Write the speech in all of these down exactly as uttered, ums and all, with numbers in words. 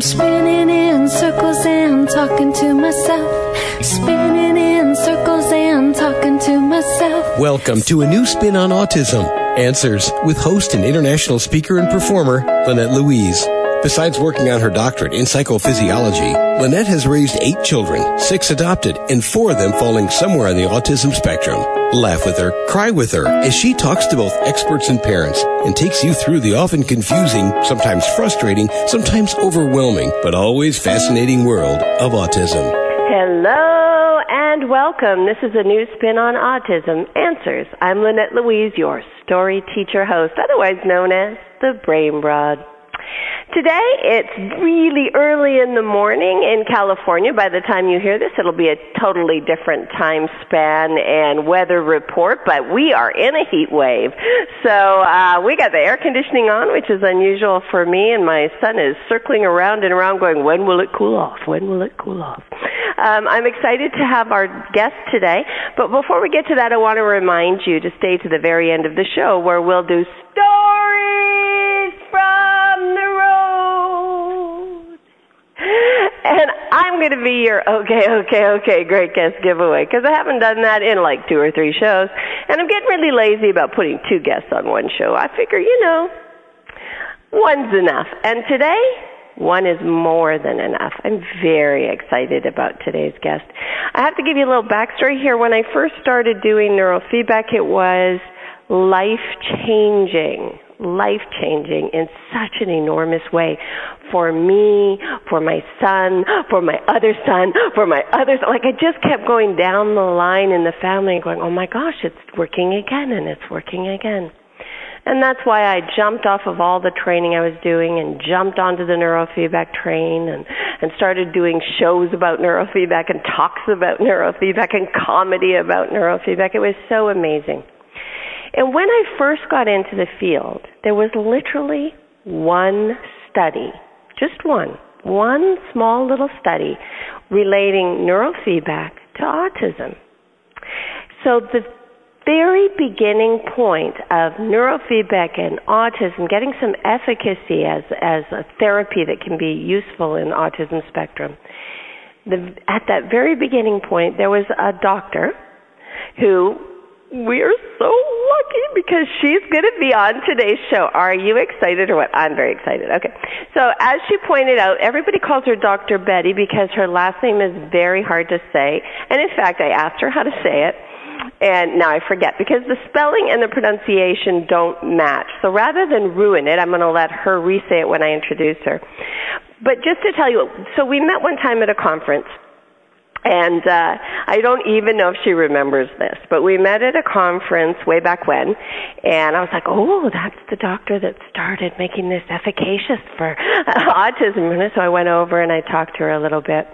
I'm spinning in circles and talking to myself. Spinning in circles and talking to myself. Welcome to a new spin on autism. Answers with host and international speaker and performer Lynette Louise. Besides working on her doctorate in psychophysiology, Lynette has raised eight children, six adopted, and four of them falling somewhere on the autism spectrum. Laugh with her, cry with her, as she talks to both experts and parents and takes you through the often confusing, sometimes frustrating, sometimes overwhelming, but always fascinating world of autism. Hello and welcome. This is a new spin on autism, Answers. I'm Lynette Louise, your story teacher host, otherwise known as the Brain Broad. Today, it's really early in the morning in California. By the time you hear this, it'll be a totally different time span and weather report, but we are in a heat wave. So uh, we got the air conditioning on, which is unusual for me, and my son is circling around and around going, when will it cool off? When will it cool off? Um, I'm excited to have our guest today, but before we get to that, I want to remind you to stay to the very end of the show where we'll do stories from the and I'm going to be your okay, okay, okay, great guest giveaway, because I haven't done that in like two or three shows, and I'm getting really lazy about putting two guests on one show. I figure, you know, one's enough, and today, one is more than enough. I'm very excited about today's guest. I have to give you a little backstory here. When I first started doing neurofeedback, it was life-changing. life-changing in such an enormous way for me, for my son, for my other son, for my other son. Like, I just kept going down the line in the family and going, oh, my gosh, it's working again, and it's working again. And that's why I jumped off of all the training I was doing and jumped onto the neurofeedback train and, and started doing shows about neurofeedback and talks about neurofeedback and comedy about neurofeedback. It was so amazing. And when I first got into the field, there was literally one study, just one, one small little study relating neurofeedback to autism. So the very beginning point of neurofeedback and autism, getting some efficacy as, as a therapy that can be useful in the autism spectrum, the, at that very beginning point, there was a doctor who... We are so lucky because she's going to be on today's show. Are you excited or what? I'm very excited. Okay. So as she pointed out, everybody calls her Doctor Betty because her last name is very hard to say. And in fact, I asked her how to say it, and now I forget because the spelling and the pronunciation don't match. So rather than ruin it, I'm going to let her re-say it when I introduce her. But just to tell you, so we met one time at a conference. And uh I don't even know if she remembers this, but we met at a conference way back when, and I was like, oh, that's the doctor that started making this efficacious for autism. And so I went over and I talked to her a little bit.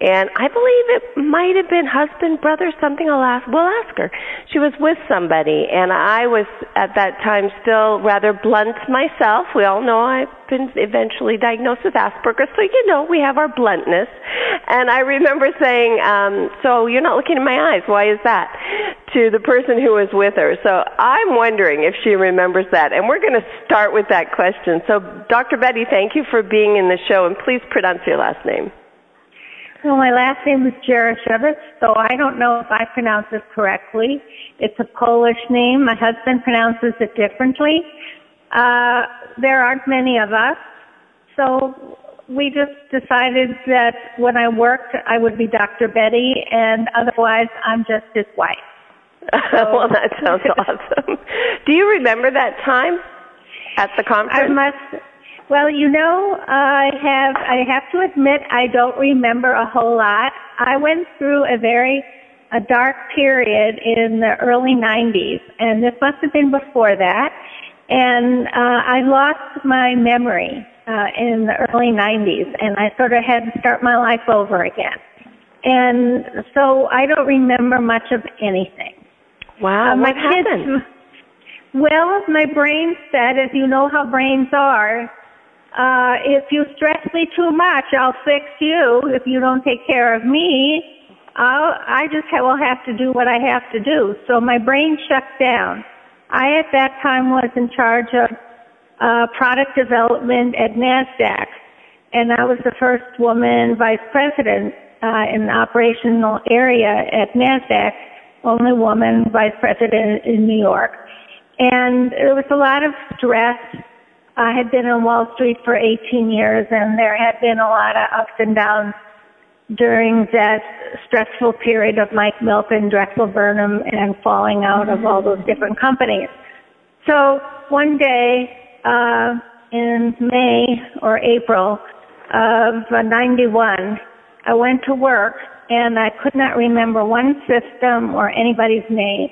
And I believe it might have been husband, brother, something. I'll ask. We'll ask her. She was with somebody, and I was at that time still rather blunt myself. We all know I've been eventually diagnosed with Asperger's, so you know we have our bluntness. And I remember saying, um, "So you're not looking in my eyes. Why is that?" to the person who was with her. So I'm wondering if she remembers that, and we're going to start with that question. So, Doctor Betty, thank you for being in the show, and please pronounce your last name. Well, my last name is Jaroszewicz, so I don't know if I pronounce it correctly. It's a Polish name. My husband pronounces it differently. Uh, there aren't many of us, so we just decided that when I worked, I would be Doctor Betty, and otherwise, I'm just his wife. So. Well, that sounds awesome. Do you remember that time at the conference? I must... Well, you know, I have I have to admit I don't remember a whole lot. I went through a very a dark period in the early nineties, and this must have been before that. And uh, I lost my memory uh, in the early nineties, and I sort of had to start my life over again. And so I don't remember much of anything. Wow, uh, my what happened? Kids, well, my brain said, as you know how brains are, Uh, if you stress me too much, I'll fix you. If you don't take care of me, I'll, I just ha- will have to do what I have to do. So my brain shut down. I, at that time, was in charge of uh, product development at NASDAQ. and I was the first woman vice president uh, in the operational area at NASDAQ, only woman vice president in New York. And there was a lot of stress. I had been on Wall Street for eighteen years, and there had been a lot of ups and downs during that stressful period of Mike Milken, Drexel Burnham, and falling out of all those different companies. So one day uh, in May or April of ninety-one, I went to work, and I could not remember one system or anybody's name.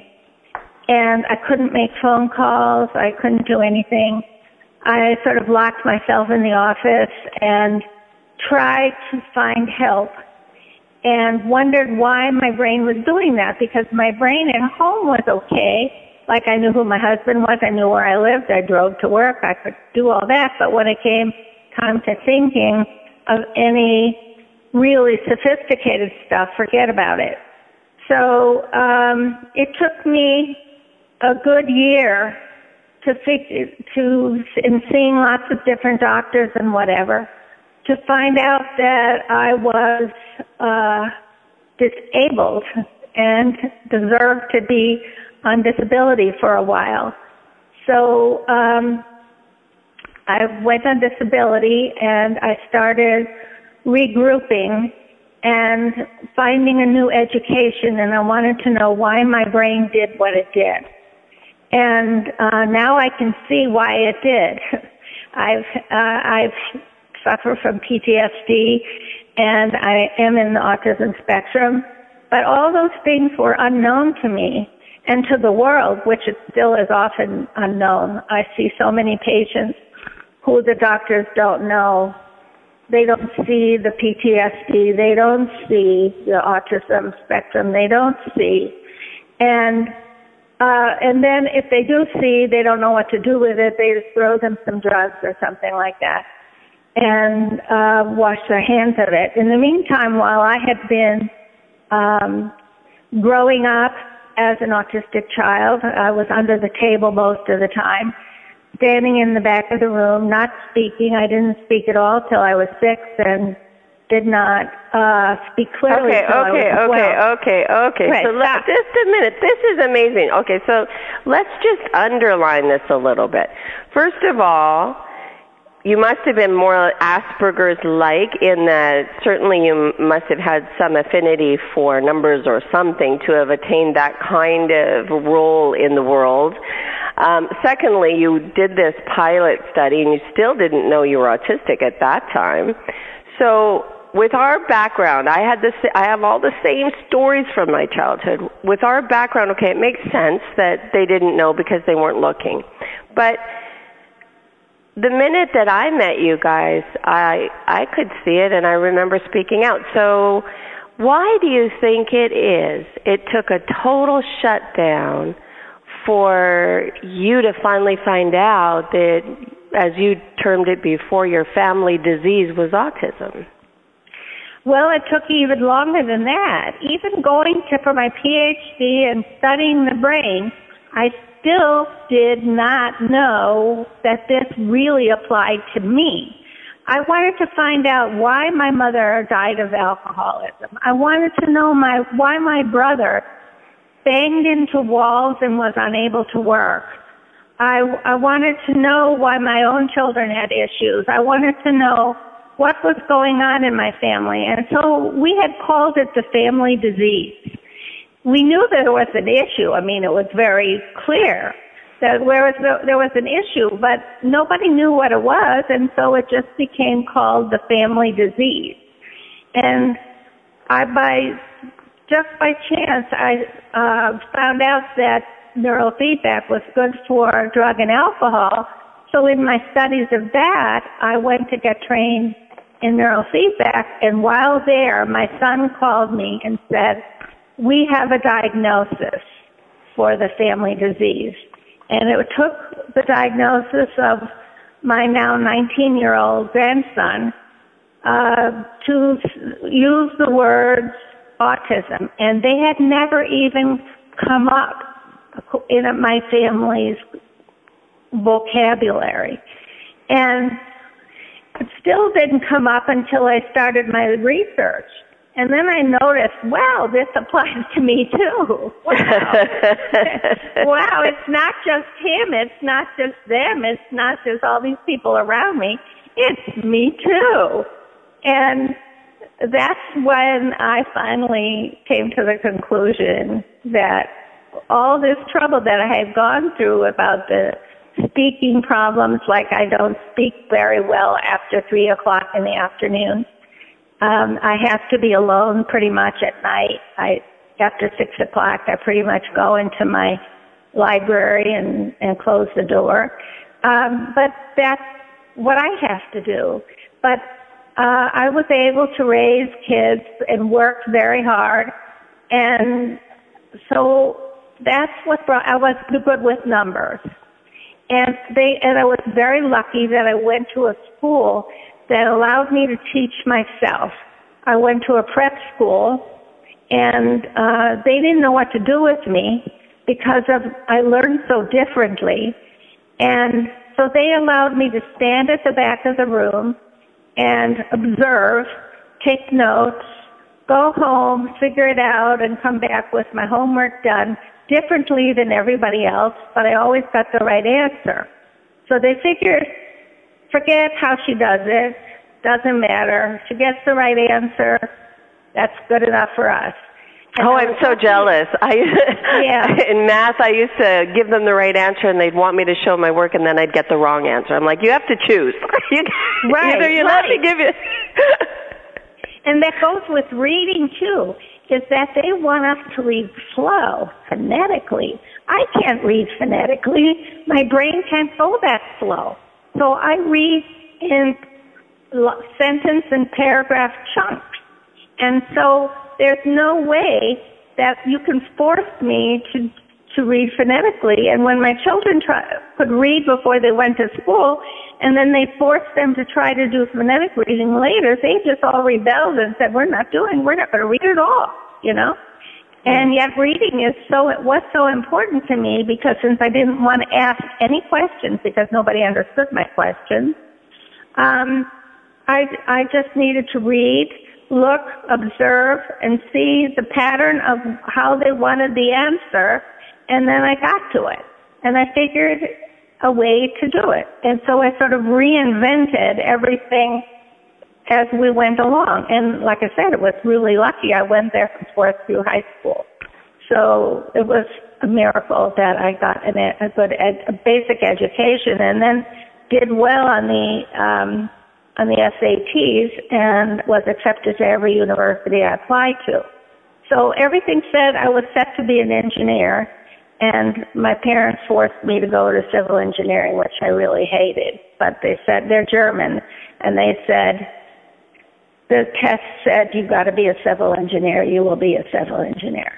And I couldn't make phone calls. I couldn't do anything. I sort of locked myself in the office and tried to find help and wondered why my brain was doing that, because my brain at home was okay. Like, I knew who my husband was. I knew where I lived. I drove to work. I could do all that. But when it came time to thinking of any really sophisticated stuff, forget about it. So um, it took me a good year to fig- to in seeing lots of different doctors and whatever, to find out that I was uh, disabled and deserved to be on disability for a while. So um, I went on disability, and I started regrouping and finding a new education, and I wanted to know why my brain did what it did. And uh, now I can see why it did. I've uh, I've suffered from P T S D, and I am in the autism spectrum. But all those things were unknown to me and to the world, which it still is often unknown. I see so many patients who the doctors don't know. They don't see the P T S D. They don't see the autism spectrum. They don't see. And uh, and then if they do see, they don't know what to do with it. They just throw them some drugs or something like that and uh, wash their hands of it. In the meantime, while I had been um, growing up as an autistic child, I was under the table most of the time, standing in the back of the room, not speaking. I didn't speak at all till I was six, and did not uh, speak clearly. Okay, till okay, I was okay, okay, okay, okay. Right, so let, just a minute. This is amazing. Okay, so let's just underline this a little bit. First of all, you must have been more Asperger's-like in that certainly you must have had some affinity for numbers or something to have attained that kind of role in the world. Um, secondly, you did this pilot study, and you still didn't know you were autistic at that time. So with our background, I had this, I have all the same stories from my childhood. With our background, okay, it makes sense that they didn't know because they weren't looking. But the minute that I met you guys, I I could see it, and I remember speaking out. So why do you think it is it took a total shutdown for you to finally find out that, as you termed it before, your family disease was autism? Well, it took even longer than that. Even going to for my PhD and studying the brain, I still did not know that this really applied to me. I wanted to find out why my mother died of alcoholism. I wanted to know my why my brother banged into walls and was unable to work. I, I wanted to know why my own children had issues. I wanted to know what was going on in my family. And so we had called it the family disease. We knew there was an issue. I mean, it was very clear that there was, no, there was an issue, but nobody knew what it was, and so it just became called the family disease. And I, by just by chance, I uh, found out that neurofeedback was good for drug and alcohol. So in my studies of that, I went to get trained in neurofeedback, and while there, my son called me and said, "We have a diagnosis for the family disease." And it took the diagnosis of my now nineteen-year-old grandson uh, to use the words autism. And they had never even come up in my family's vocabulary. And It still didn't come up until I started my research. And then I noticed, wow, this applies to me too. Wow. Wow, it's not just him. It's not just them. It's not just all these people around me. It's me too. And that's when I finally came to the conclusion that all this trouble that I had gone through about the speaking problems, like I don't speak very well after three o'clock in the afternoon. Um, I have to be alone pretty much at night. I, after six o'clock, I pretty much go into my library and, and close the door. Um, but that's what I have to do. But, uh, I was able to raise kids and work very hard. And so that's what brought, I was good with numbers. And they, and I was very lucky that I went to a school that allowed me to teach myself. I went to a prep school, and uh, they didn't know what to do with me because of I learned so differently. And so they allowed me to stand at the back of the room and observe, take notes, go home, figure it out, and come back with my homework done differently than everybody else, but I always got the right answer. So they figured, forget how she does it, doesn't matter. She gets the right answer, that's good enough for us. And oh, I'm so jealous. I, yeah. In math, I used to give them the right answer, and they'd want me to show my work, and then I'd get the wrong answer. I'm like, you have to choose. you, right, either you right. let me give it. And that goes with reading, too, is that they want us to read slow, phonetically. I can't read phonetically. My brain can't go that slow. So I read in sentence and paragraph chunks. And so there's no way that you can force me to to read phonetically. And when my children try, could read before they went to school, and then they forced them to try to do phonetic reading later, they just all rebelled and said, we're not doing, we're not going to read at all, you know? And yet reading is so, it was so important to me because since I didn't want to ask any questions because nobody understood my questions, um, I, I just needed to read, look, observe, and see the pattern of how they wanted the answer, and then I got to it. And I figured a way to do it. And so I sort of reinvented everything as we went along. And like I said, it was really lucky. I went there from fourth through high school. So it was a miracle that I got an ed- a good ed- a basic education and then did well on the, um, on the S A Ts and was accepted to every university I applied to. So everything said I was set to be an engineer, and my parents forced me to go to civil engineering, which I really hated. But they said, they're German, and they said, the test said, you've got to be a civil engineer. You will be a civil engineer.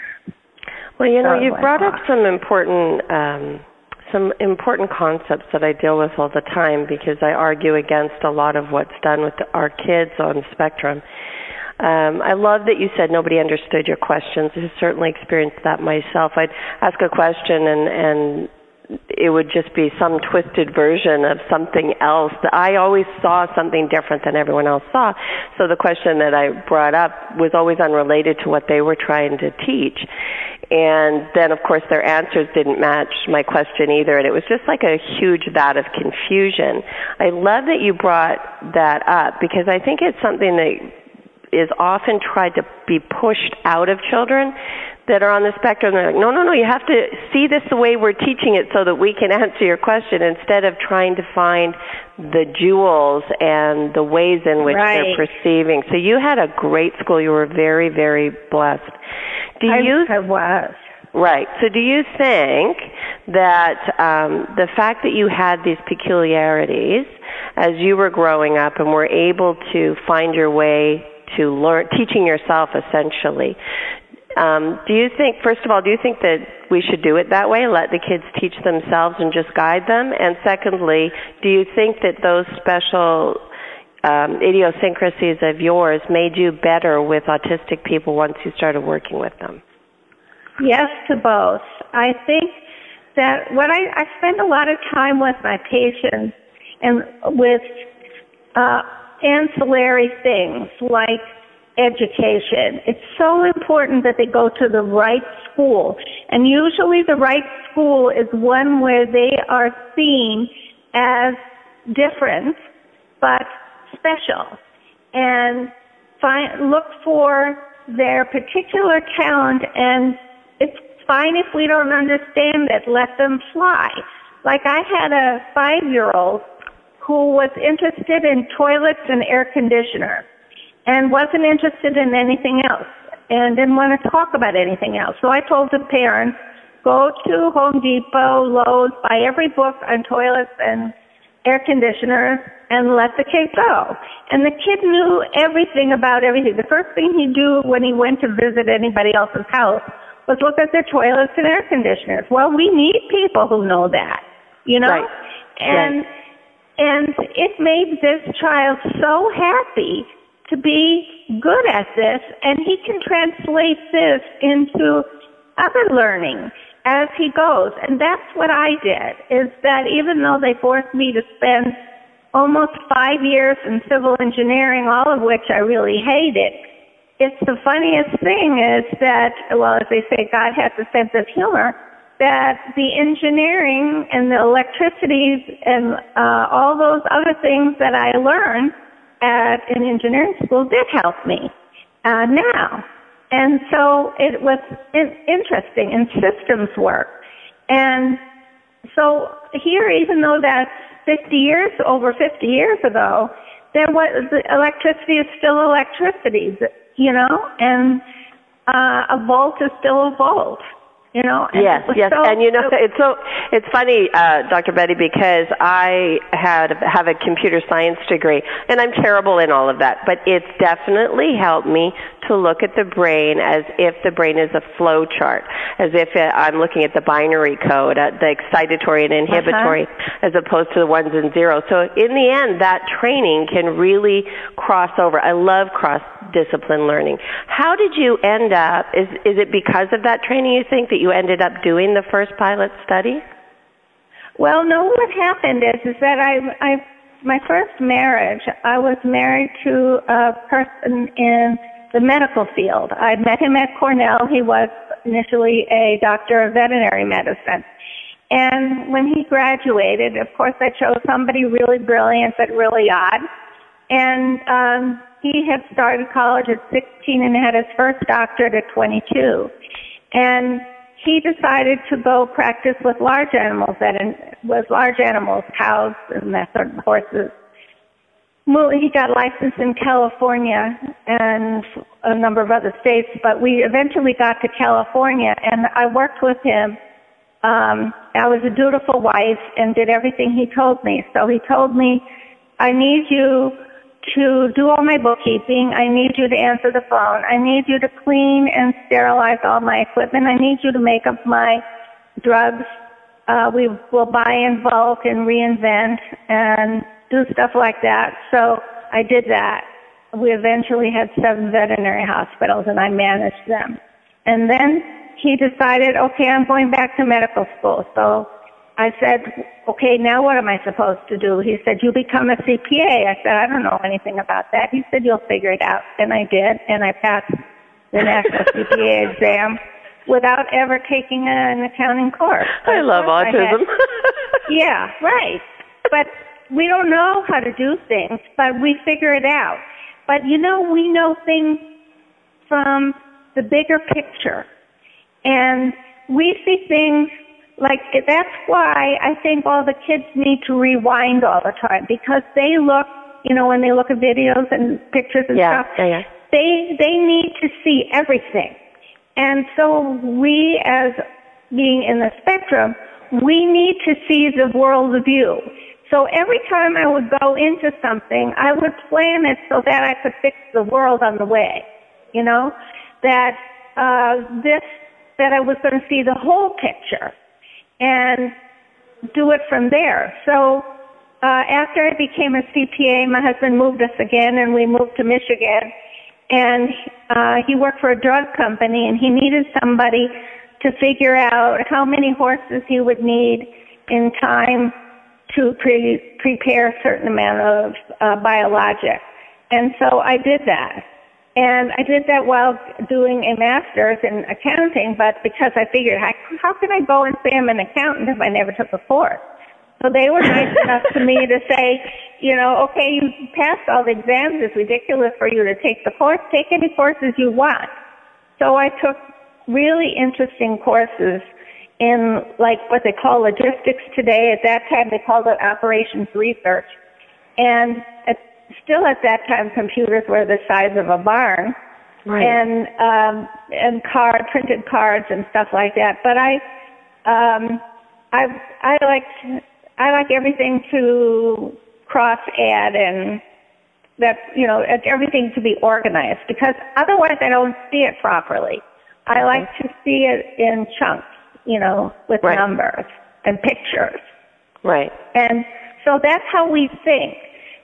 Well, you know, so you brought up some important um, some important concepts that I deal with all the time because I argue against a lot of what's done with our kids on Spectrum. Um, I love that you said nobody understood your questions. I certainly experienced that myself. I'd ask a question, and, and it would just be some twisted version of something else. I always saw something different than everyone else saw. So the question that I brought up was always unrelated to what they were trying to teach. And then, of course, their answers didn't match my question either, and it was just like a huge vat of confusion. I love that you brought that up because I think it's something that is often tried to be pushed out of children that are on the spectrum. They're like, no, no, no, you have to see this the way we're teaching it so that we can answer your question instead of trying to find the jewels and the ways in which right. they're perceiving. So you had a great school. You were very, very blessed. Do I, you, I was. Right. So do you think that um, the fact that you had these peculiarities as you were growing up and were able to find your way to learn, teaching yourself essentially. Um, do you think, first of all, do you think that we should do it that way, let the kids teach themselves and just guide them? And secondly, do you think that those special um, idiosyncrasies of yours made you better with autistic people once you started working with them? Yes to both. I think that what I, I spend a lot of time with my patients and with uh, ancillary things like education. It's so important that they go to the right school. And usually the right school is one where they are seen as different but special. And find, look for their particular talent, and it's fine if we don't understand it. Let them fly. Like I had a five-year-old who was interested in toilets and air conditioner and wasn't interested in anything else and didn't want to talk about anything else. So I told the parents, go to Home Depot, Lowe's, buy every book on toilets and air conditioner, and let the kid go. And the kid knew everything about everything. The first thing he'd do when he went to visit anybody else's house was look at their toilets and air conditioners. Well, we need people who know that, you know? Right. And, right. and it made this child so happy to be good at this, and he can translate this into other learning as he goes. And that's what I did, is that even though they forced me to spend almost five years in civil engineering, all of which I really hated, it's the funniest thing is that, well, as they say, God has a sense of humor, that the engineering and the electricities and uh, all those other things that I learned at an engineering school did help me uh, now. And so it was interesting in systems work. And so here, even though that's fifty years, over fifty years ago, there was, electricity is still electricity, you know, and uh, a volt is still a volt. You know, and yes, yes, so, and you know, so, it's so it's funny, uh, Doctor Betty, because I had have a computer science degree, and I'm terrible in all of that, but it's definitely helped me to look at the brain as if the brain is a flow chart, as if it, I'm looking at the binary code, at the excitatory and inhibitory, uh-huh. as opposed to the ones and zeros. So in the end, that training can really cross over. I love cross-discipline learning. How did you end up? Is is it because of that training, you think, that you ended up doing the first pilot study? Well, no, what happened is is that I, I my first marriage, I was married to a person in the medical field. I met him at Cornell. He was initially a doctor of veterinary medicine. And when he graduated, of course, I chose somebody really brilliant but really odd. And um, he had started college at sixteen and had his first doctorate at twenty-two. And he decided to go practice with large animals, that was large animals, cows and that sort of horses. He got licensed in California and a number of other states, but we eventually got to California, and I worked with him. Um, I was a dutiful wife and did everything he told me. So he told me, I need you to do all my bookkeeping. I need you to answer the phone. I need you to clean and sterilize all my equipment. I need you to make up my drugs. Uh, we will buy in bulk and reinvent and do stuff like that. So I did that. We eventually had seven veterinary hospitals, and I managed them. And then he decided, okay, I'm going back to medical school. So I said, okay, now what am I supposed to do? He said, you become a C P A. I said, I don't know anything about that. He said, you'll figure it out. And I did, and I passed the national C P A exam without ever taking an accounting course. So I love autism. I had, yeah, right. But we don't know how to do things, but we figure it out. But, you know, we know things from the bigger picture. And we see things. Like, that's why I think all the kids need to rewind all the time, because they look, you know, when they look at videos and pictures and yeah, stuff, yeah, yeah. they they need to see everything. And so we, as being in the spectrum, we need to see the world view. So every time I would go into something, I would plan it so that I could fix the world on the way, you know, that uh, this, that I was going to see the whole picture and do it from there. So uh, after I became a C P A, my husband moved us again, and we moved to Michigan. And uh, he worked for a drug company, and he needed somebody to figure out how many horses he would need in time to pre- prepare a certain amount of uh, biologic. And so I did that. And I did that while doing a master's in accounting, but because I figured, how, how can I go and say I'm an accountant if I never took a course? So they were nice enough to me to say, you know, okay, you passed all the exams. It's ridiculous for you to take the course. Take any courses you want. So I took really interesting courses in, like, what they call logistics today. At that time, they called it operations research. And at Still at that time, computers were the size of a barn, right. and um, and card printed cards and stuff like that. But I, um, I I liked I like everything to cross add and that you know everything to be organized because otherwise I don't see it properly. I okay. like to see it in chunks, you know, with right. numbers and pictures. Right. And so that's how we think.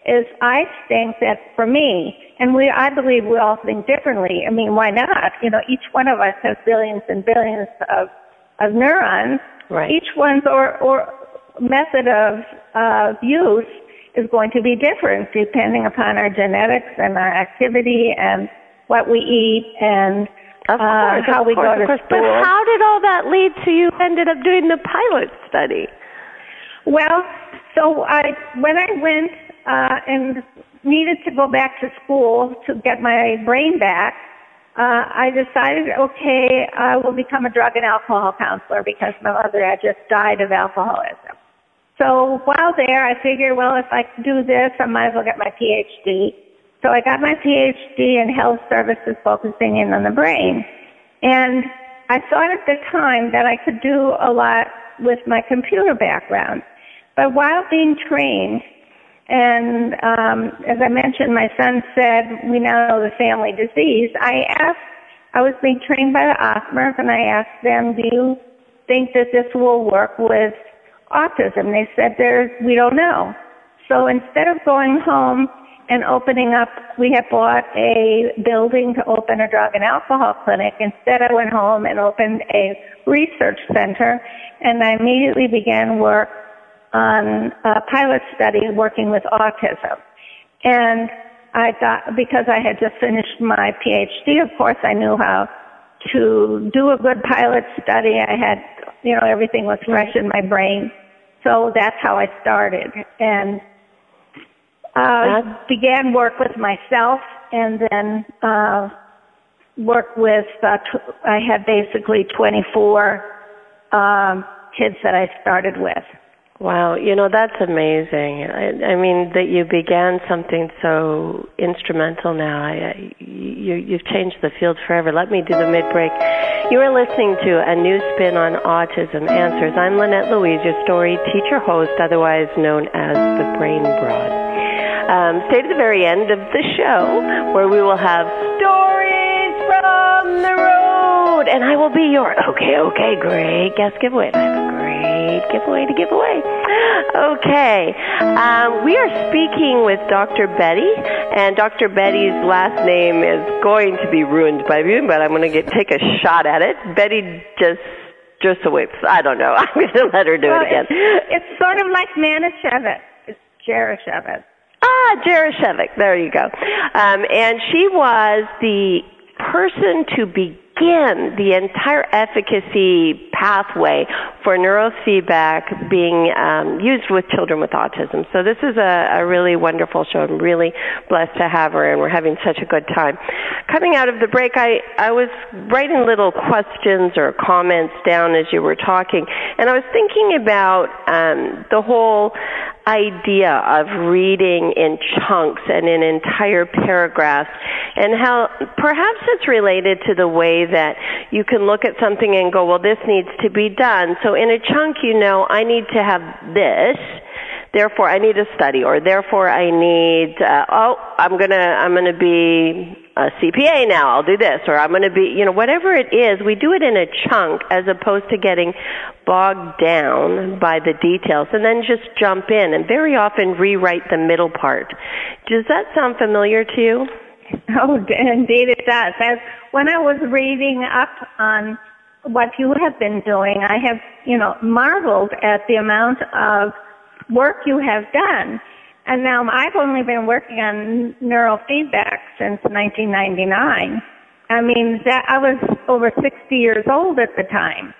Is I think that for me, and we, I believe we all think differently. I mean, why not? You know, each one of us has billions and billions of, of neurons. Right. Each one's or, or method of uh, use is going to be different depending upon our genetics and our activity and what we eat and of course, uh, how of we course, go to course. School. But how did all that lead to you ended up doing the pilot study? Well, so I when I went. Uh, and needed to go back to school to get my brain back, uh, I decided, okay, I will become a drug and alcohol counselor because my mother had just died of alcoholism. So while there, I figured, well, if I do this, I might as well get my P H D. So I got my P H D in health services focusing in on the brain. And I thought at the time that I could do a lot with my computer background. But while being trained, and um, as I mentioned, my son said, we now know the family disease. I asked, I was being trained by the Osmers, and I asked them, do you think that this will work with autism? They said, There's, we don't know. So instead of going home and opening up, we had bought a building to open a drug and alcohol clinic. Instead, I went home and opened a research center, and I immediately began work on a pilot study working with autism. And I got, because I had just finished my P H D, of course, I knew how to do a good pilot study. I had, you know, everything was fresh in my brain. So that's how I started and uh, began work with myself and then uh, work with, uh, t- I had basically twenty-four um, kids that I started with. Wow, you know, that's amazing. I, I mean, that you began something so instrumental now. I, I, you, you've changed the field forever. Let me do the mid-break. You are listening to A New Spin on Autism Answers. I'm Lynette Louise, your story teacher host, otherwise known as the Brain Broad. Um, stay to the very end of the show where we will have stories from the road, and I will be your, okay, okay, great guest giveaway. I have a great giveaway to give away. Okay, um, we are speaking with Doctor Betty, and Doctor Betty's last name is going to be ruined by you, but I'm going to get, take a shot at it. Betty just, just away. I don't know. I'm going to let her do well, it again. It's, it's sort of like Manischewitz. It's Jaroszewicz. Ah, Jaroszewicz. There you go. Um, and she was the person to be. Again, the entire efficacy pathway for neurofeedback being um, used with children with autism. So this is a, a really wonderful show. I'm really blessed to have her, and we're having such a good time. Coming out of the break, I, I was writing little questions or comments down as you were talking, and I was thinking about um, the whole idea of reading in chunks and in entire paragraphs, and how perhaps it's related to the way that you can look at something and go, well, this needs to be done. So in a chunk, you know, I need to have this, therefore I need a study, or therefore I need, uh, oh, I'm gonna, I'm gonna be a C P A now, I'll do this, or I'm gonna be, you know, whatever it is, we do it in a chunk as opposed to getting bogged down by the details and then just jump in and very often rewrite the middle part. Does that sound familiar to you? Oh, indeed it does. As when I was reading up on what you have been doing, I have, you know, marveled at the amount of work you have done. And now I've only been working on neurofeedback since nineteen ninety-nine. I mean, that, I was over sixty years old at the time.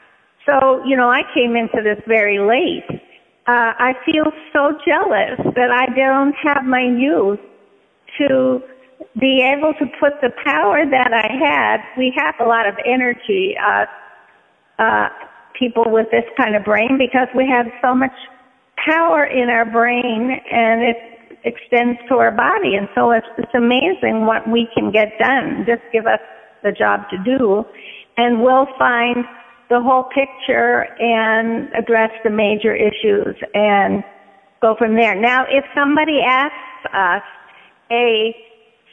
So, you know, I came into this very late. Uh, I feel so jealous that I don't have my youth to be able to put the power that I had. We have a lot of energy, uh, uh, people with this kind of brain, because we have so much power in our brain, and it extends to our body. And so it's, it's amazing what we can get done. Just give us the job to do, and we'll find the whole picture and address the major issues and go from there. Now, if somebody asks us a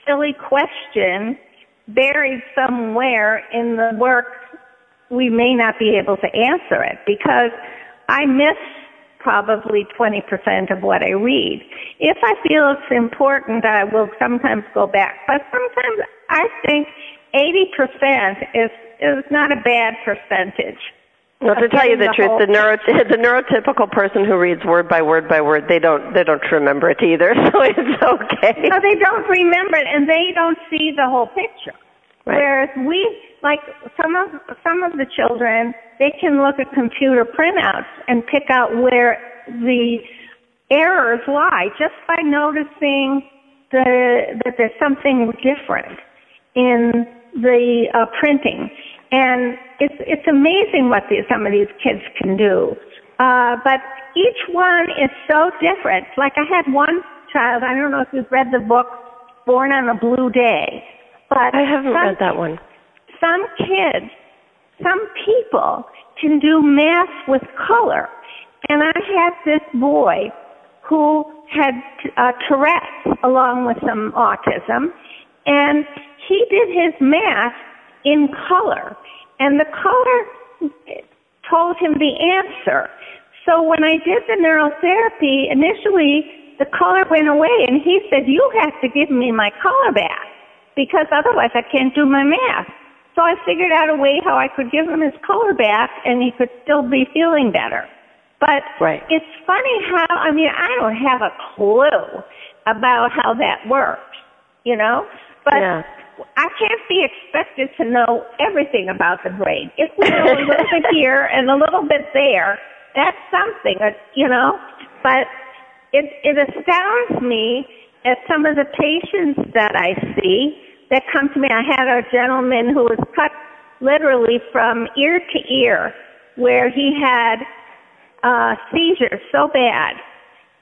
silly question buried somewhere in the work, we may not be able to answer it, because I miss probably twenty percent of what I read. If I feel it's important, I will sometimes go back. But sometimes I think eighty percent is is not a bad percentage. Well, to tell you the, the truth, the neuro the neurotypical person who reads word by word by word, they don't they don't remember it either, so it's okay. No, they don't remember it, and they don't see the whole picture. Right. Whereas we, like some of some of the children, they can look at computer printouts and pick out where the errors lie just by noticing the, that there's something different in the uh, printing. And it's it's amazing what these, some of these kids can do. Uh, but each one is so different. Like I had one child, I don't know if you've read the book Born on a Blue Day. But I haven't some, read that one. Some kids, some people can do math with color. And I had this boy who had uh, Tourette's along with some autism, and he did his math in color. And the color told him the answer. So when I did the neurotherapy, initially the color went away, and he said, "You have to give me my color back, because otherwise I can't do my math." So I figured out a way how I could give him his color back and he could still be feeling better. But right. It's funny how, I mean, I don't have a clue about how that works, you know? But yeah. I can't be expected to know everything about the brain. If we know a little bit here and a little bit there, that's something, you know? But it, it astounds me at some of the patients that I see that come to me. I had a gentleman who was cut literally from ear to ear, where he had uh, seizures so bad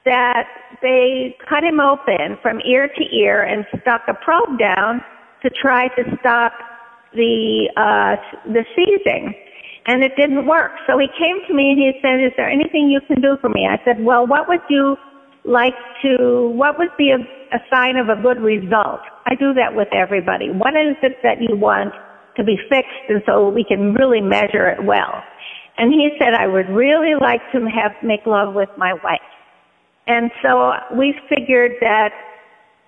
that they cut him open from ear to ear and stuck a probe down to try to stop the uh, the seizing, and it didn't work. So he came to me and he said, "Is there anything you can do for me?" I said, "Well, what would you like to, what would be a, a sign of a good result?" I do that with everybody. What is it that you want to be fixed, and so we can really measure it well? And he said, "I would really like to have make love with my wife." And so we figured that,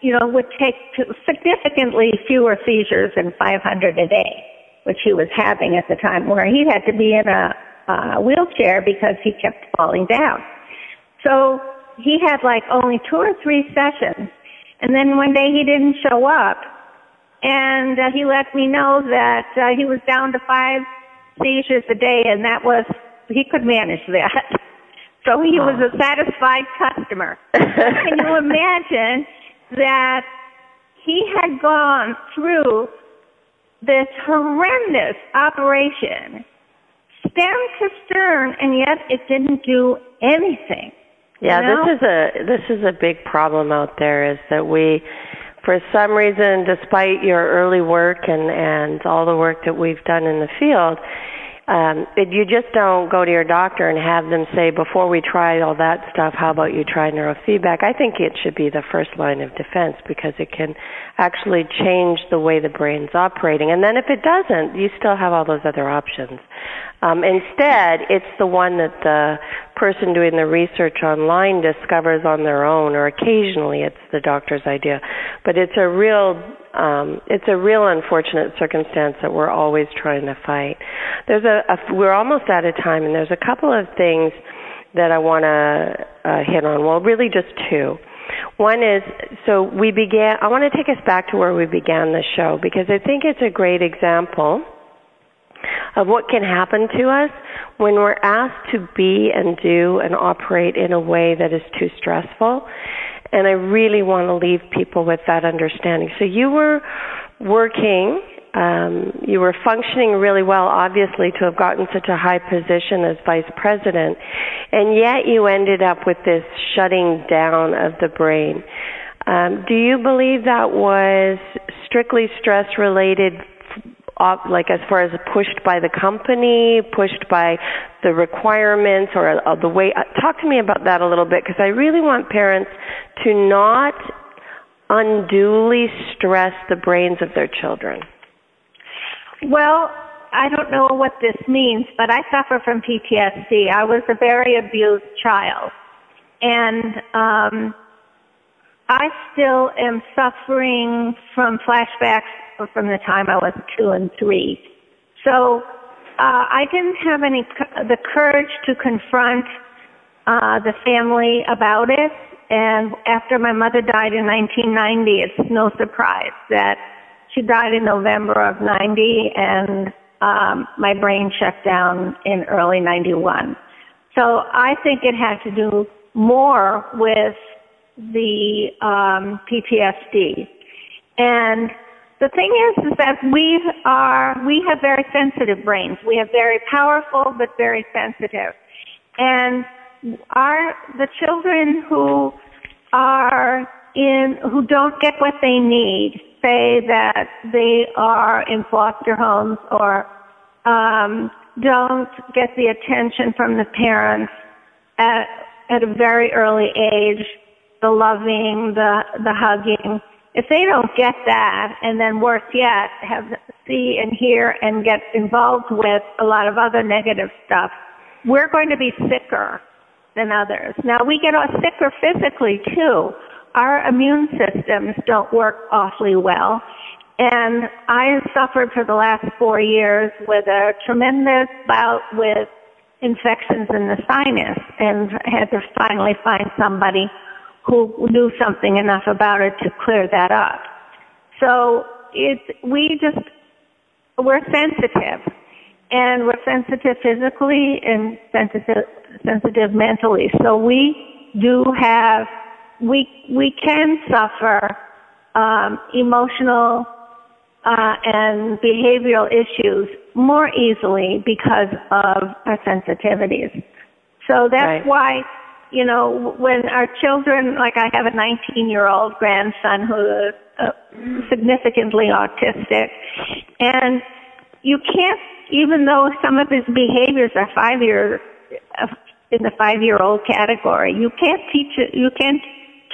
you know, it would take significantly fewer seizures than five hundred a day, which he was having at the time, where he had to be in a, a wheelchair because he kept falling down. So he had like only two or three sessions, and then one day he didn't show up, and uh, he let me know that uh, he was down to five seizures a day, and that was, he could manage that. So he was a satisfied customer. Can you imagine that he had gone through this horrendous operation, stem to stern, and yet it didn't do anything? Yeah, you know? this is a this is a big problem out there, is that we, for some reason, despite your early work and, and all the work that we've done in the field, um, it, you just don't go to your doctor and have them say, before we try all that stuff, how about you try neurofeedback? I think it should be the first line of defense, because it can actually change the way the brain's operating. And then if it doesn't, you still have all those other options. Um, instead, it's the one that the person doing the research online discovers on their own, or occasionally it's the doctor's idea. But it's a real, um, it's a real unfortunate circumstance that we're always trying to fight. There's a, a we're almost out of time, and there's a couple of things that I want to uh, hit on. Well, really just two. One is, so we began, I want to take us back to where we began the show, because I think it's a great example of what can happen to us when we're asked to be and do and operate in a way that is too stressful. And I really want to leave people with that understanding. So you were working, um, you were functioning really well, obviously, to have gotten such a high position as vice president, and yet you ended up with this shutting down of the brain. Um, do you believe that was strictly stress-related, like as far as pushed by the company, pushed by the requirements, or the way? Talk to me about that a little bit, because I really want parents to not unduly stress the brains of their children. Well, I don't know what this means, but I suffer from P T S D. I was a very abused child, and um, I still am suffering from flashbacks from the time I was two and three. So uh, I didn't have any the courage to confront uh, the family about it. And after my mother died in nineteen ninety, it's no surprise that she died in November of ninety, and um, my brain shut down in early ninety-one. So I think it had to do more with the um, P T S D. And the thing is, is that we are, we have very sensitive brains. We have very powerful, but very sensitive. And are the children who are in, who don't get what they need, say that they are in foster homes or, um, don't get the attention from the parents at, at a very early age, the loving, the, the hugging. If they don't get that, and then worse yet, have see and hear and get involved with a lot of other negative stuff, we're going to be sicker than others. Now, we get sicker physically, too. Our immune systems don't work awfully well. And I suffered for the last four years with a tremendous bout with infections in the sinus, and had to finally find somebody who knew something enough about it to clear that up. So it's, we just, we're sensitive. And we're sensitive physically and sensitive, sensitive mentally. So we do have, we, we can suffer, um, emotional, uh, and behavioral issues more easily because of our sensitivities. So that's right. Why, you know, when our children, like I have a nineteen-year-old grandson who is uh, significantly autistic, and you can't, even though some of his behaviors are five-year, uh, in the five-year-old category, you can't teach, you can't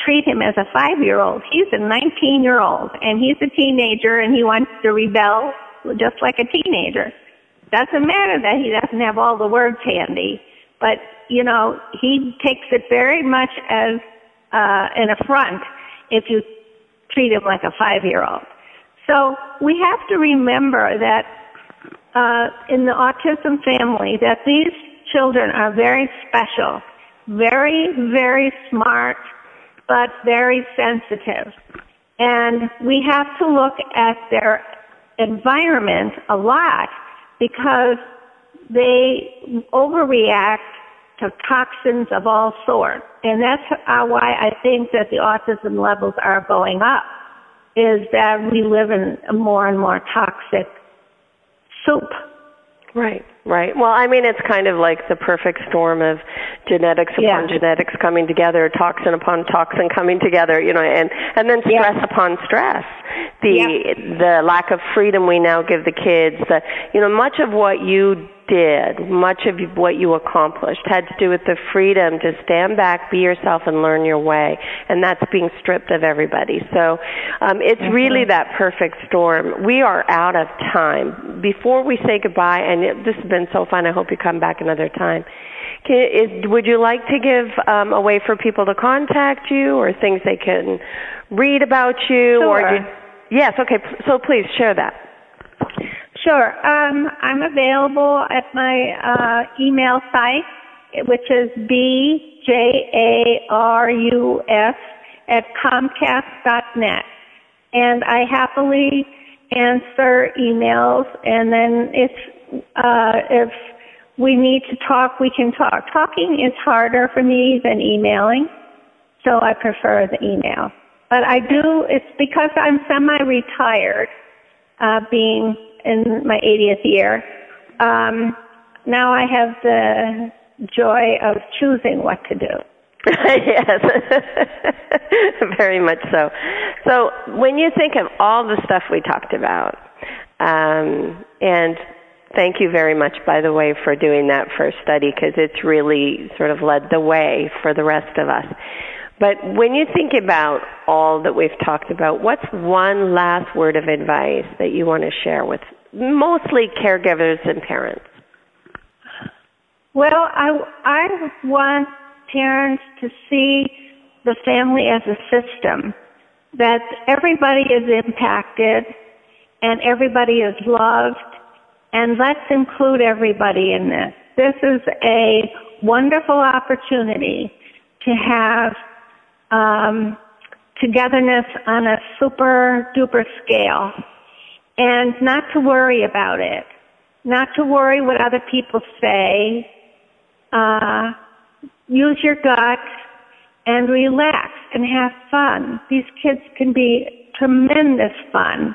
treat him as a five-year-old. He's a nineteen-year-old, and he's a teenager, and he wants to rebel just like a teenager. Doesn't matter that he doesn't have all the words handy, but you know, he takes it very much as uh, an affront if you treat him like a five-year-old. So we have to remember that uh, in the autism family, that these children are very special, very, very smart, but very sensitive. And we have to look at their environment a lot, because they overreact to toxins of all sorts. And that's why I think that the autism levels are going up, is that we live in a more and more toxic soup. Right, right. Well, I mean, it's kind of like the perfect storm of genetics upon yeah. genetics coming together, toxin upon toxin coming together, you know, and, and then stress yeah. upon stress. The, yeah. the lack of freedom we now give the kids, the, you know, much of what you did, much of what you accomplished had to do with the freedom to stand back, be yourself, and learn your way. And that's being stripped of everybody. So um, it's mm-hmm. really that perfect storm. We are out of time. Before we say goodbye, and it, this has been so fun, I hope you come back another time. Can, is, would you like to give um, a way for people to contact you, or things they can read about you? Sure. Or do, yes, okay, so please share that. Sure. Um, I'm available at my uh, email site, which is B J A R U S at Comcast dot net. And I happily answer emails, and then if, uh, if we need to talk, we can talk. Talking is harder for me than emailing, so I prefer the email. But I do, it's because I'm semi-retired, uh, being in my eightieth year. Um, now I have the joy of choosing what to do. Yes, very much so. So when you think of all the stuff we talked about, um, and thank you very much, by the way, for doing that first study, because it's really sort of led the way for the rest of us. But when you think about all that we've talked about, what's one last word of advice that you want to share with mostly caregivers and parents? Well, I, I want parents to see the family as a system, that everybody is impacted and everybody is loved, and let's include everybody in this. This is a wonderful opportunity to have um, togetherness on a super duper scale, and not to worry about it, not to worry what other people say. Uh, Use your gut and relax and have fun. These kids can be tremendous fun.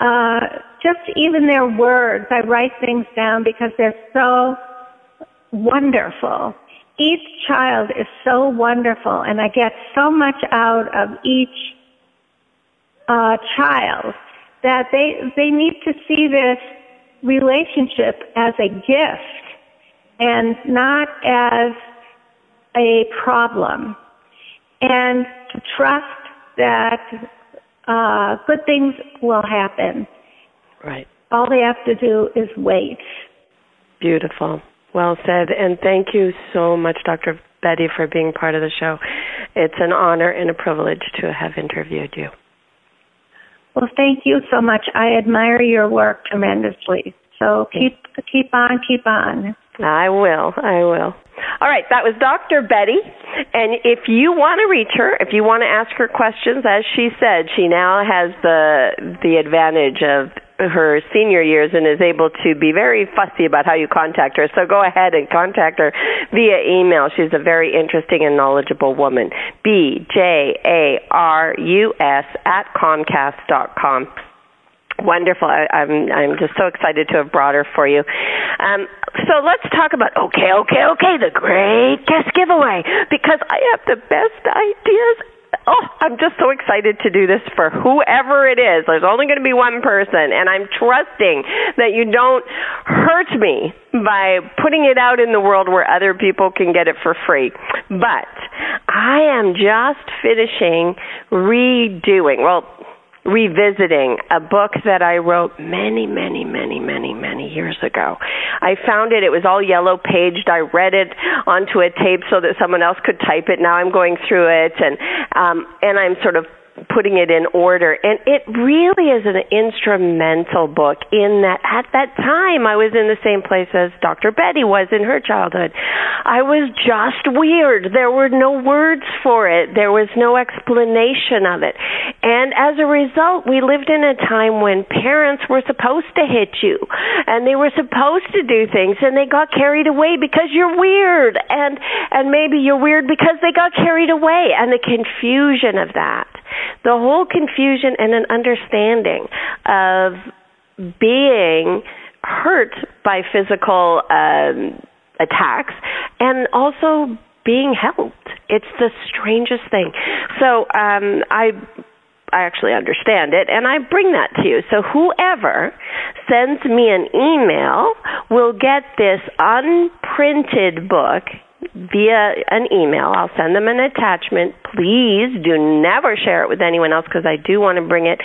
Uh, just even their words, I write things down because they're so wonderful. Each child is so wonderful, and I get so much out of each uh, child that they they need to see this relationship as a gift and not as a problem, and to trust that uh, good things will happen. Right. All they have to do is wait. Beautiful. Well said. And thank you so much, Doctor Betty, for being part of the show. It's an honor and a privilege to have interviewed you. Well, thank you so much. I admire your work tremendously. So keep keep on, keep on. I will. I will. All right, that was Doctor Betty, and if you want to reach her, if you want to ask her questions, as she said, she now has the the advantage of her senior years and is able to be very fussy about how you contact her. So go ahead and contact her via email. She's a very interesting and knowledgeable woman. B J A R U S at Comcast dot com. Wonderful. I, I'm I'm just so excited to have brought her for you. Um, so let's talk about, okay, okay, okay, the great guest giveaway, because I have the best ideas. Oh, I'm just so excited to do this for whoever it is. There's only going to be one person, and I'm trusting that you don't hurt me by putting it out in the world where other people can get it for free. But I am just finishing redoing, well, revisiting a book that I wrote many, many, many, many, many years ago. I found it. It was all yellow-paged. I read it onto a tape so that someone else could type it. Now I'm going through it, and um, and I'm sort of putting it in order. And it really is an instrumental book in that at that time I was in the same place as Doctor Betty was in her childhood. I was just weird. There were no words for it. There was no explanation of it. And as a result, we lived in a time when parents were supposed to hit you and they were supposed to do things, and they got carried away because you're weird. And, and maybe you're weird because they got carried away, and the confusion of that. The whole confusion and an understanding of being hurt by physical um, attacks and also being helped. It's the strangest thing. So um, I... I actually understand it, and I bring that to you. So whoever sends me an email will get this unprinted book via an email. I'll send them an attachment. Please do never share it with anyone else, because I do want to bring it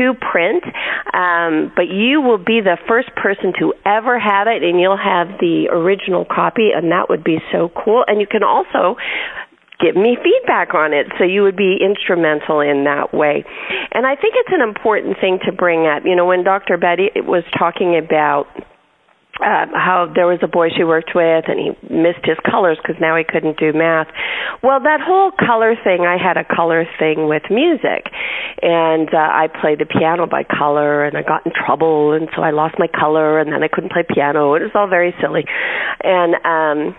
to print. Um, but you will be the first person to ever have it, and you'll have the original copy, and that would be so cool. And you can also give me feedback on it, so you would be instrumental in that way. And I think it's an important thing to bring up. You know, when Doctor Betty was talking about Uh, how there was a boy she worked with, and he missed his colors because now he couldn't do math. Well, that whole color thing, I had a color thing with music, and uh, I played the piano by color, and I got in trouble, and so I lost my color, and then I couldn't play piano. It was all very silly. And um,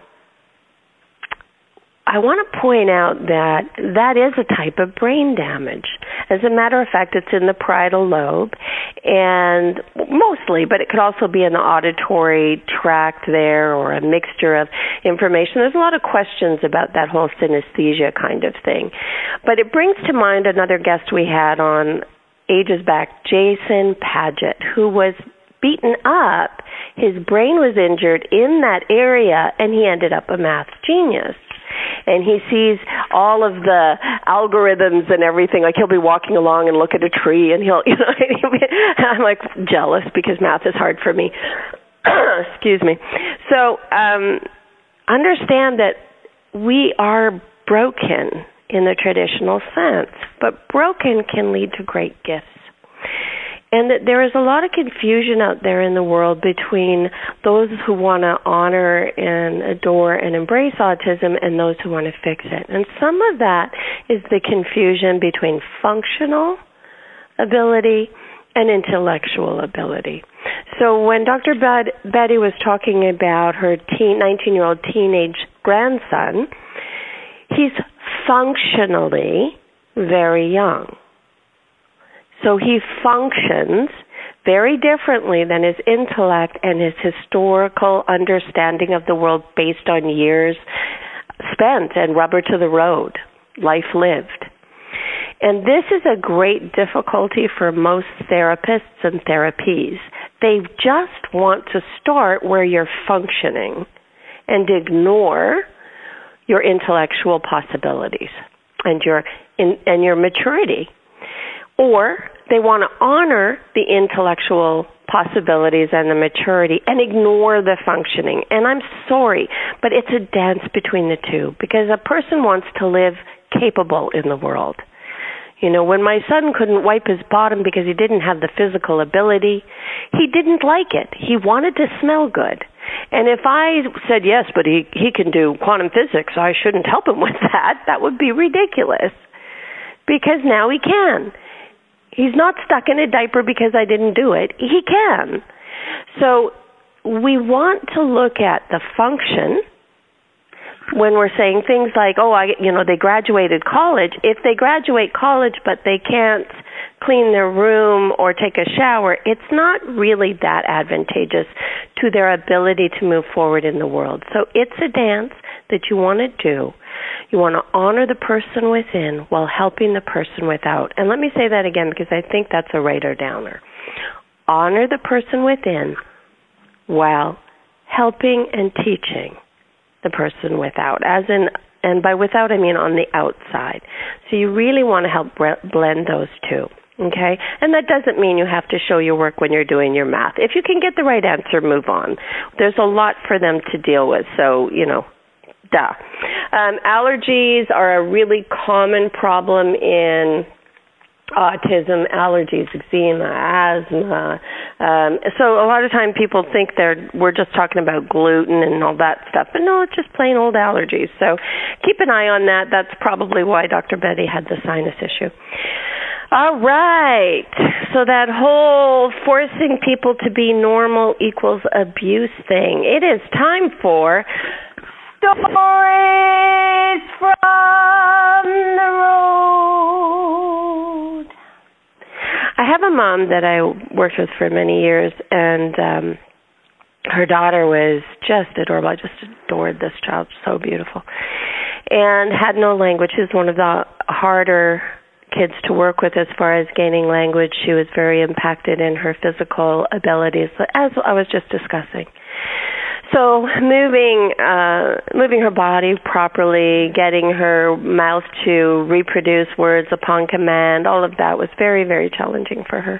I want to point out that that is a type of brain damage. As a matter of fact, it's in the parietal lobe, and mostly, but it could also be in the auditory tract there, or a mixture of information. There's a lot of questions about that whole synesthesia kind of thing. But it brings to mind another guest we had on ages back, Jason Padgett, who was beaten up. His brain was injured in that area, and he ended up a math genius. And he sees all of the algorithms and everything. Like, he'll be walking along and look at a tree, and he'll, you know, I'm like jealous because math is hard for me. Excuse me. So um, understand that we are broken in the traditional sense, but broken can lead to great gifts. And that there is a lot of confusion out there in the world between those who want to honor and adore and embrace autism and those who want to fix it. And some of that is the confusion between functional ability and intellectual ability. So when Doctor Bud, Betty was talking about her teen, nineteen-year-old teenage grandson, he's functionally very young. So he functions very differently than his intellect and his historical understanding of the world based on years spent and rubber to the road, life lived. And this is a great difficulty for most therapists and therapies. They just want to start where you're functioning and ignore your intellectual possibilities and your in, and your maturity. Or they want to honor the intellectual possibilities and the maturity and ignore the functioning. And I'm sorry, but it's a dance between the two, because a person wants to live capable in the world. You know, when my son couldn't wipe his bottom because he didn't have the physical ability, he didn't like it. He wanted to smell good. And if I said, yes, but he, he can do quantum physics, I shouldn't help him with that, that would be ridiculous, because now he can. He's not stuck in a diaper because I didn't do it. He can. So we want to look at the function when we're saying things like, oh, I, you know, they graduated college. If they graduate college but they can't clean their room or take a shower, it's not really that advantageous to their ability to move forward in the world. So it's a dance that you want to do. You want to honor the person within while helping the person without. And let me say that again, because I think that's a writer downer. Honor the person within while helping and teaching the person without. As in, and by without, I mean on the outside. So you really want to help blend those two. Okay? And that doesn't mean you have to show your work when you're doing your math. If you can get the right answer, move on. There's a lot for them to deal with. So, you know, duh. Um, allergies are a really common problem in autism, allergies, eczema, asthma. Um, so a lot of time people think they're we're just talking about gluten and all that stuff, but no, it's just plain old allergies. So keep an eye on that. That's probably why Doctor Betty had the sinus issue. All right. So that whole forcing people to be normal equals abuse thing. It is time for Stories from the Road. I have a mom that I worked with for many years, and um, her daughter was just adorable. I just adored this child, so beautiful, and had no language. She was one of the harder kids to work with as far as gaining language. She was very impacted in her physical abilities, as I was just discussing. So moving uh, moving her body properly, getting her mouth to reproduce words upon command, all of that was very, very challenging for her.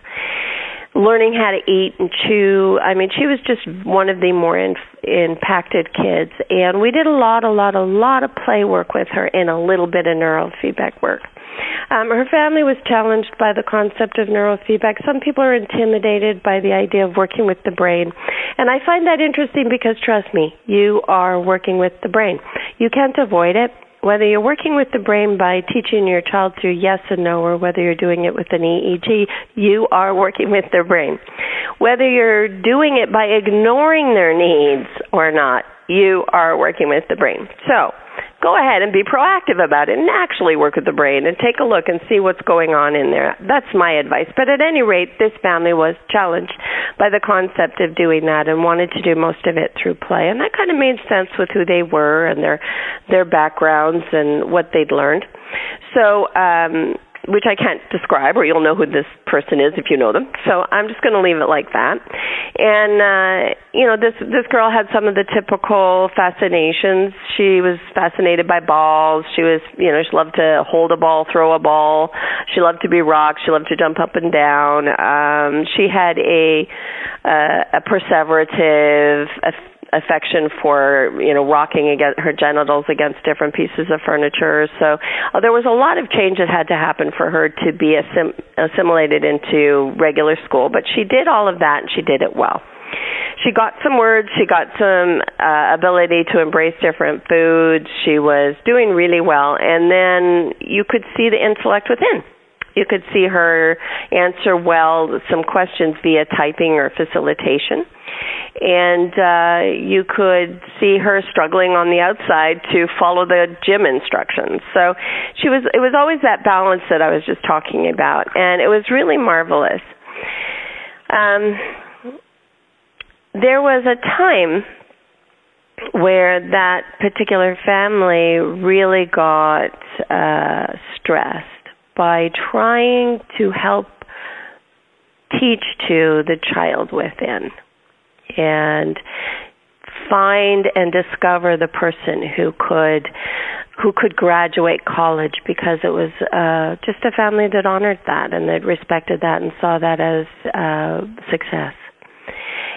Learning how to eat and chew, I mean, she was just one of the more in, impacted kids. And we did a lot, a lot, a lot of play work with her and a little bit of neurofeedback work. Um, her family was challenged by the concept of neurofeedback. Some people are intimidated by the idea of working with the brain. And I find that interesting because, trust me, you are working with the brain. You can't avoid it. Whether you're working with the brain by teaching your child through yes and no, or whether you're doing it with an E E G, you are working with their brain. Whether you're doing it by ignoring their needs or not, you are working with the brain. So go ahead and be proactive about it and actually work with the brain and take a look and see what's going on in there. That's my advice. But at any rate, this family was challenged by the concept of doing that and wanted to do most of it through play. And that kind of made sense with who they were and their their backgrounds and what they'd learned. So, um, which I can't describe, or you'll know who this person is if you know them. So I'm just going to leave it like that. And, uh, you know, this this girl had some of the typical fascinations. She was fascinated by balls. She was, you know, she loved to hold a ball, throw a ball. She loved to be rocked. She loved to jump up and down. Um, she had a, uh, a perseverative a affection for, you know, rocking against her genitals against different pieces of furniture. So uh, there was a lot of change that had to happen for her to be assim- assimilated into regular school, but she did all of that and she did it well. She got some words. She got some uh, ability to embrace different foods. She was doing really well. And then you could see the intellect within. You could see her answer well some questions via typing or facilitation. And uh, you could see her struggling on the outside to follow the gym instructions. So she was. It was always that balance that I was just talking about, and it was really marvelous. Um, there was a time where that particular family really got uh, stressed by trying to help teach to the child within, and find and discover the person who could who could graduate college, because it was uh, just a family that honored that and that respected that and saw that as uh, success.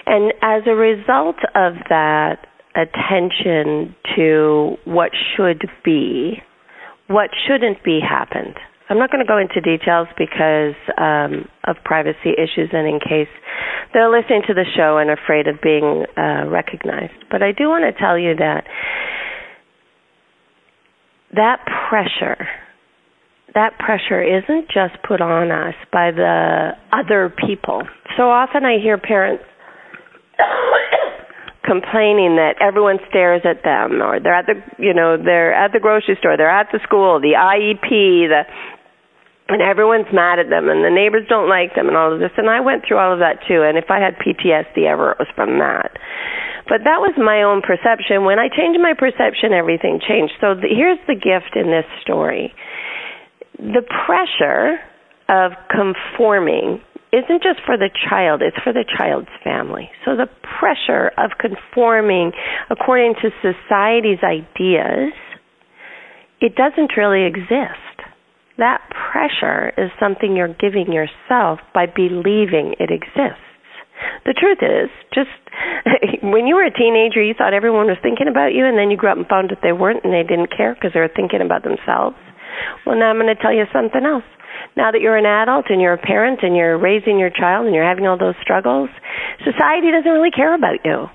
And as a result of that attention to what should be, what shouldn't be happened. I'm not going to go into details because um, of privacy issues and in case they're listening to the show and afraid of being uh, recognized. But I do want to tell you that that pressure, that pressure isn't just put on us by the other people. So often I hear parents complaining that everyone stares at them, or they're at the, you know, they're at the grocery store, they're at the school, the I E P, the and everyone's mad at them, and the neighbors don't like them, and all of this. And I went through all of that, too, and if I had P T S D ever, it was from that. But that was my own perception. When I changed my perception, everything changed. So the, here's the gift in this story. The pressure of conforming isn't just for the child, it's for the child's family. So the pressure of conforming according to society's ideas, it doesn't really exist. That pressure is something you're giving yourself by believing it exists. The truth is, just when you were a teenager, you thought everyone was thinking about you, and then you grew up and found that they weren't, and they didn't care because they were thinking about themselves. Well, now I'm going to tell you something else. Now that you're an adult and you're a parent and you're raising your child and you're having all those struggles, society doesn't really care about you.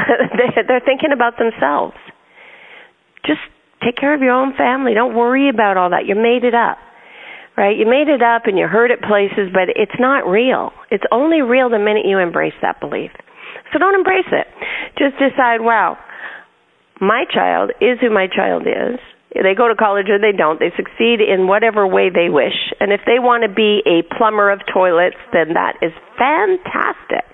They're thinking about themselves. Just take care of your own family. Don't worry about all that. You made it up, right? You made it up and you heard it places, but it's not real. It's only real the minute you embrace that belief. So don't embrace it. Just decide, wow, my child is who my child is. They go to college or they don't. They succeed in whatever way they wish. And if they want to be a plumber of toilets, then that is fantastic.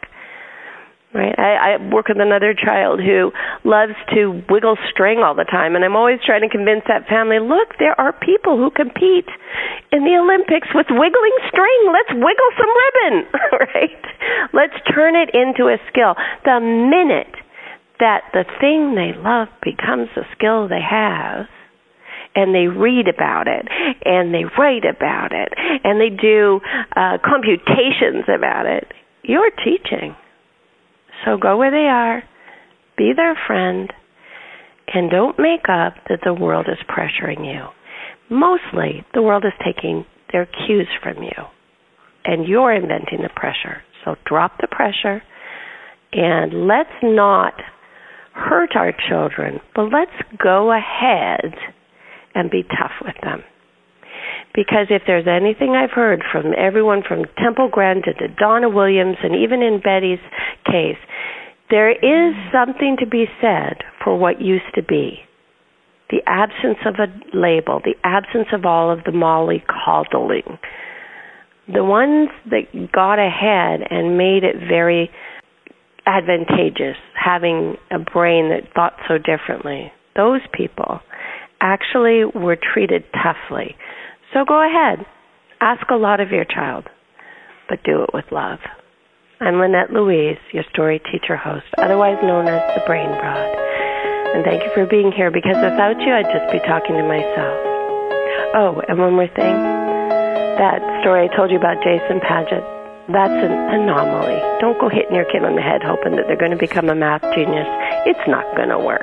Right? I, I work with another child who loves to wiggle string all the time, and I'm always trying to convince that family, look, there are people who compete in the Olympics with wiggling string. Let's wiggle some ribbon, right? Let's turn it into a skill. The minute that the thing they love becomes a skill they have, and they read about it, and they write about it, and they do uh, computations about it, you're teaching. So go where they are, be their friend, and don't make up that the world is pressuring you. mostly the world is taking their cues from you, and you're inventing the pressure. So drop the pressure, and let's not hurt our children, but let's go ahead and be tough with them. Because if there's anything I've heard from everyone from Temple Grandin to Donna Williams and even in Betty's case, there is something to be said for what used to be. The absence of a label, the absence of all of the mollycoddling. The ones that got ahead and made it very advantageous, having a brain that thought so differently, those people actually were treated toughly. So go ahead, ask a lot of your child, but do it with love. I'm Lynette Louise, your story teacher host, otherwise known as the Brain Broad. And thank you for being here, because without you, I'd just be talking to myself. Oh, and one more thing. That story I told you about Jason Padgett, that's an anomaly. Don't go hitting your kid on the head hoping that they're going to become a math genius. It's not going to work.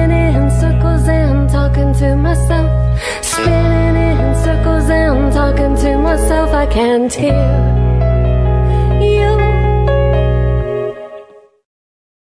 in circles and talking to myself. Spinning in circles and talking to myself. I can't hear you.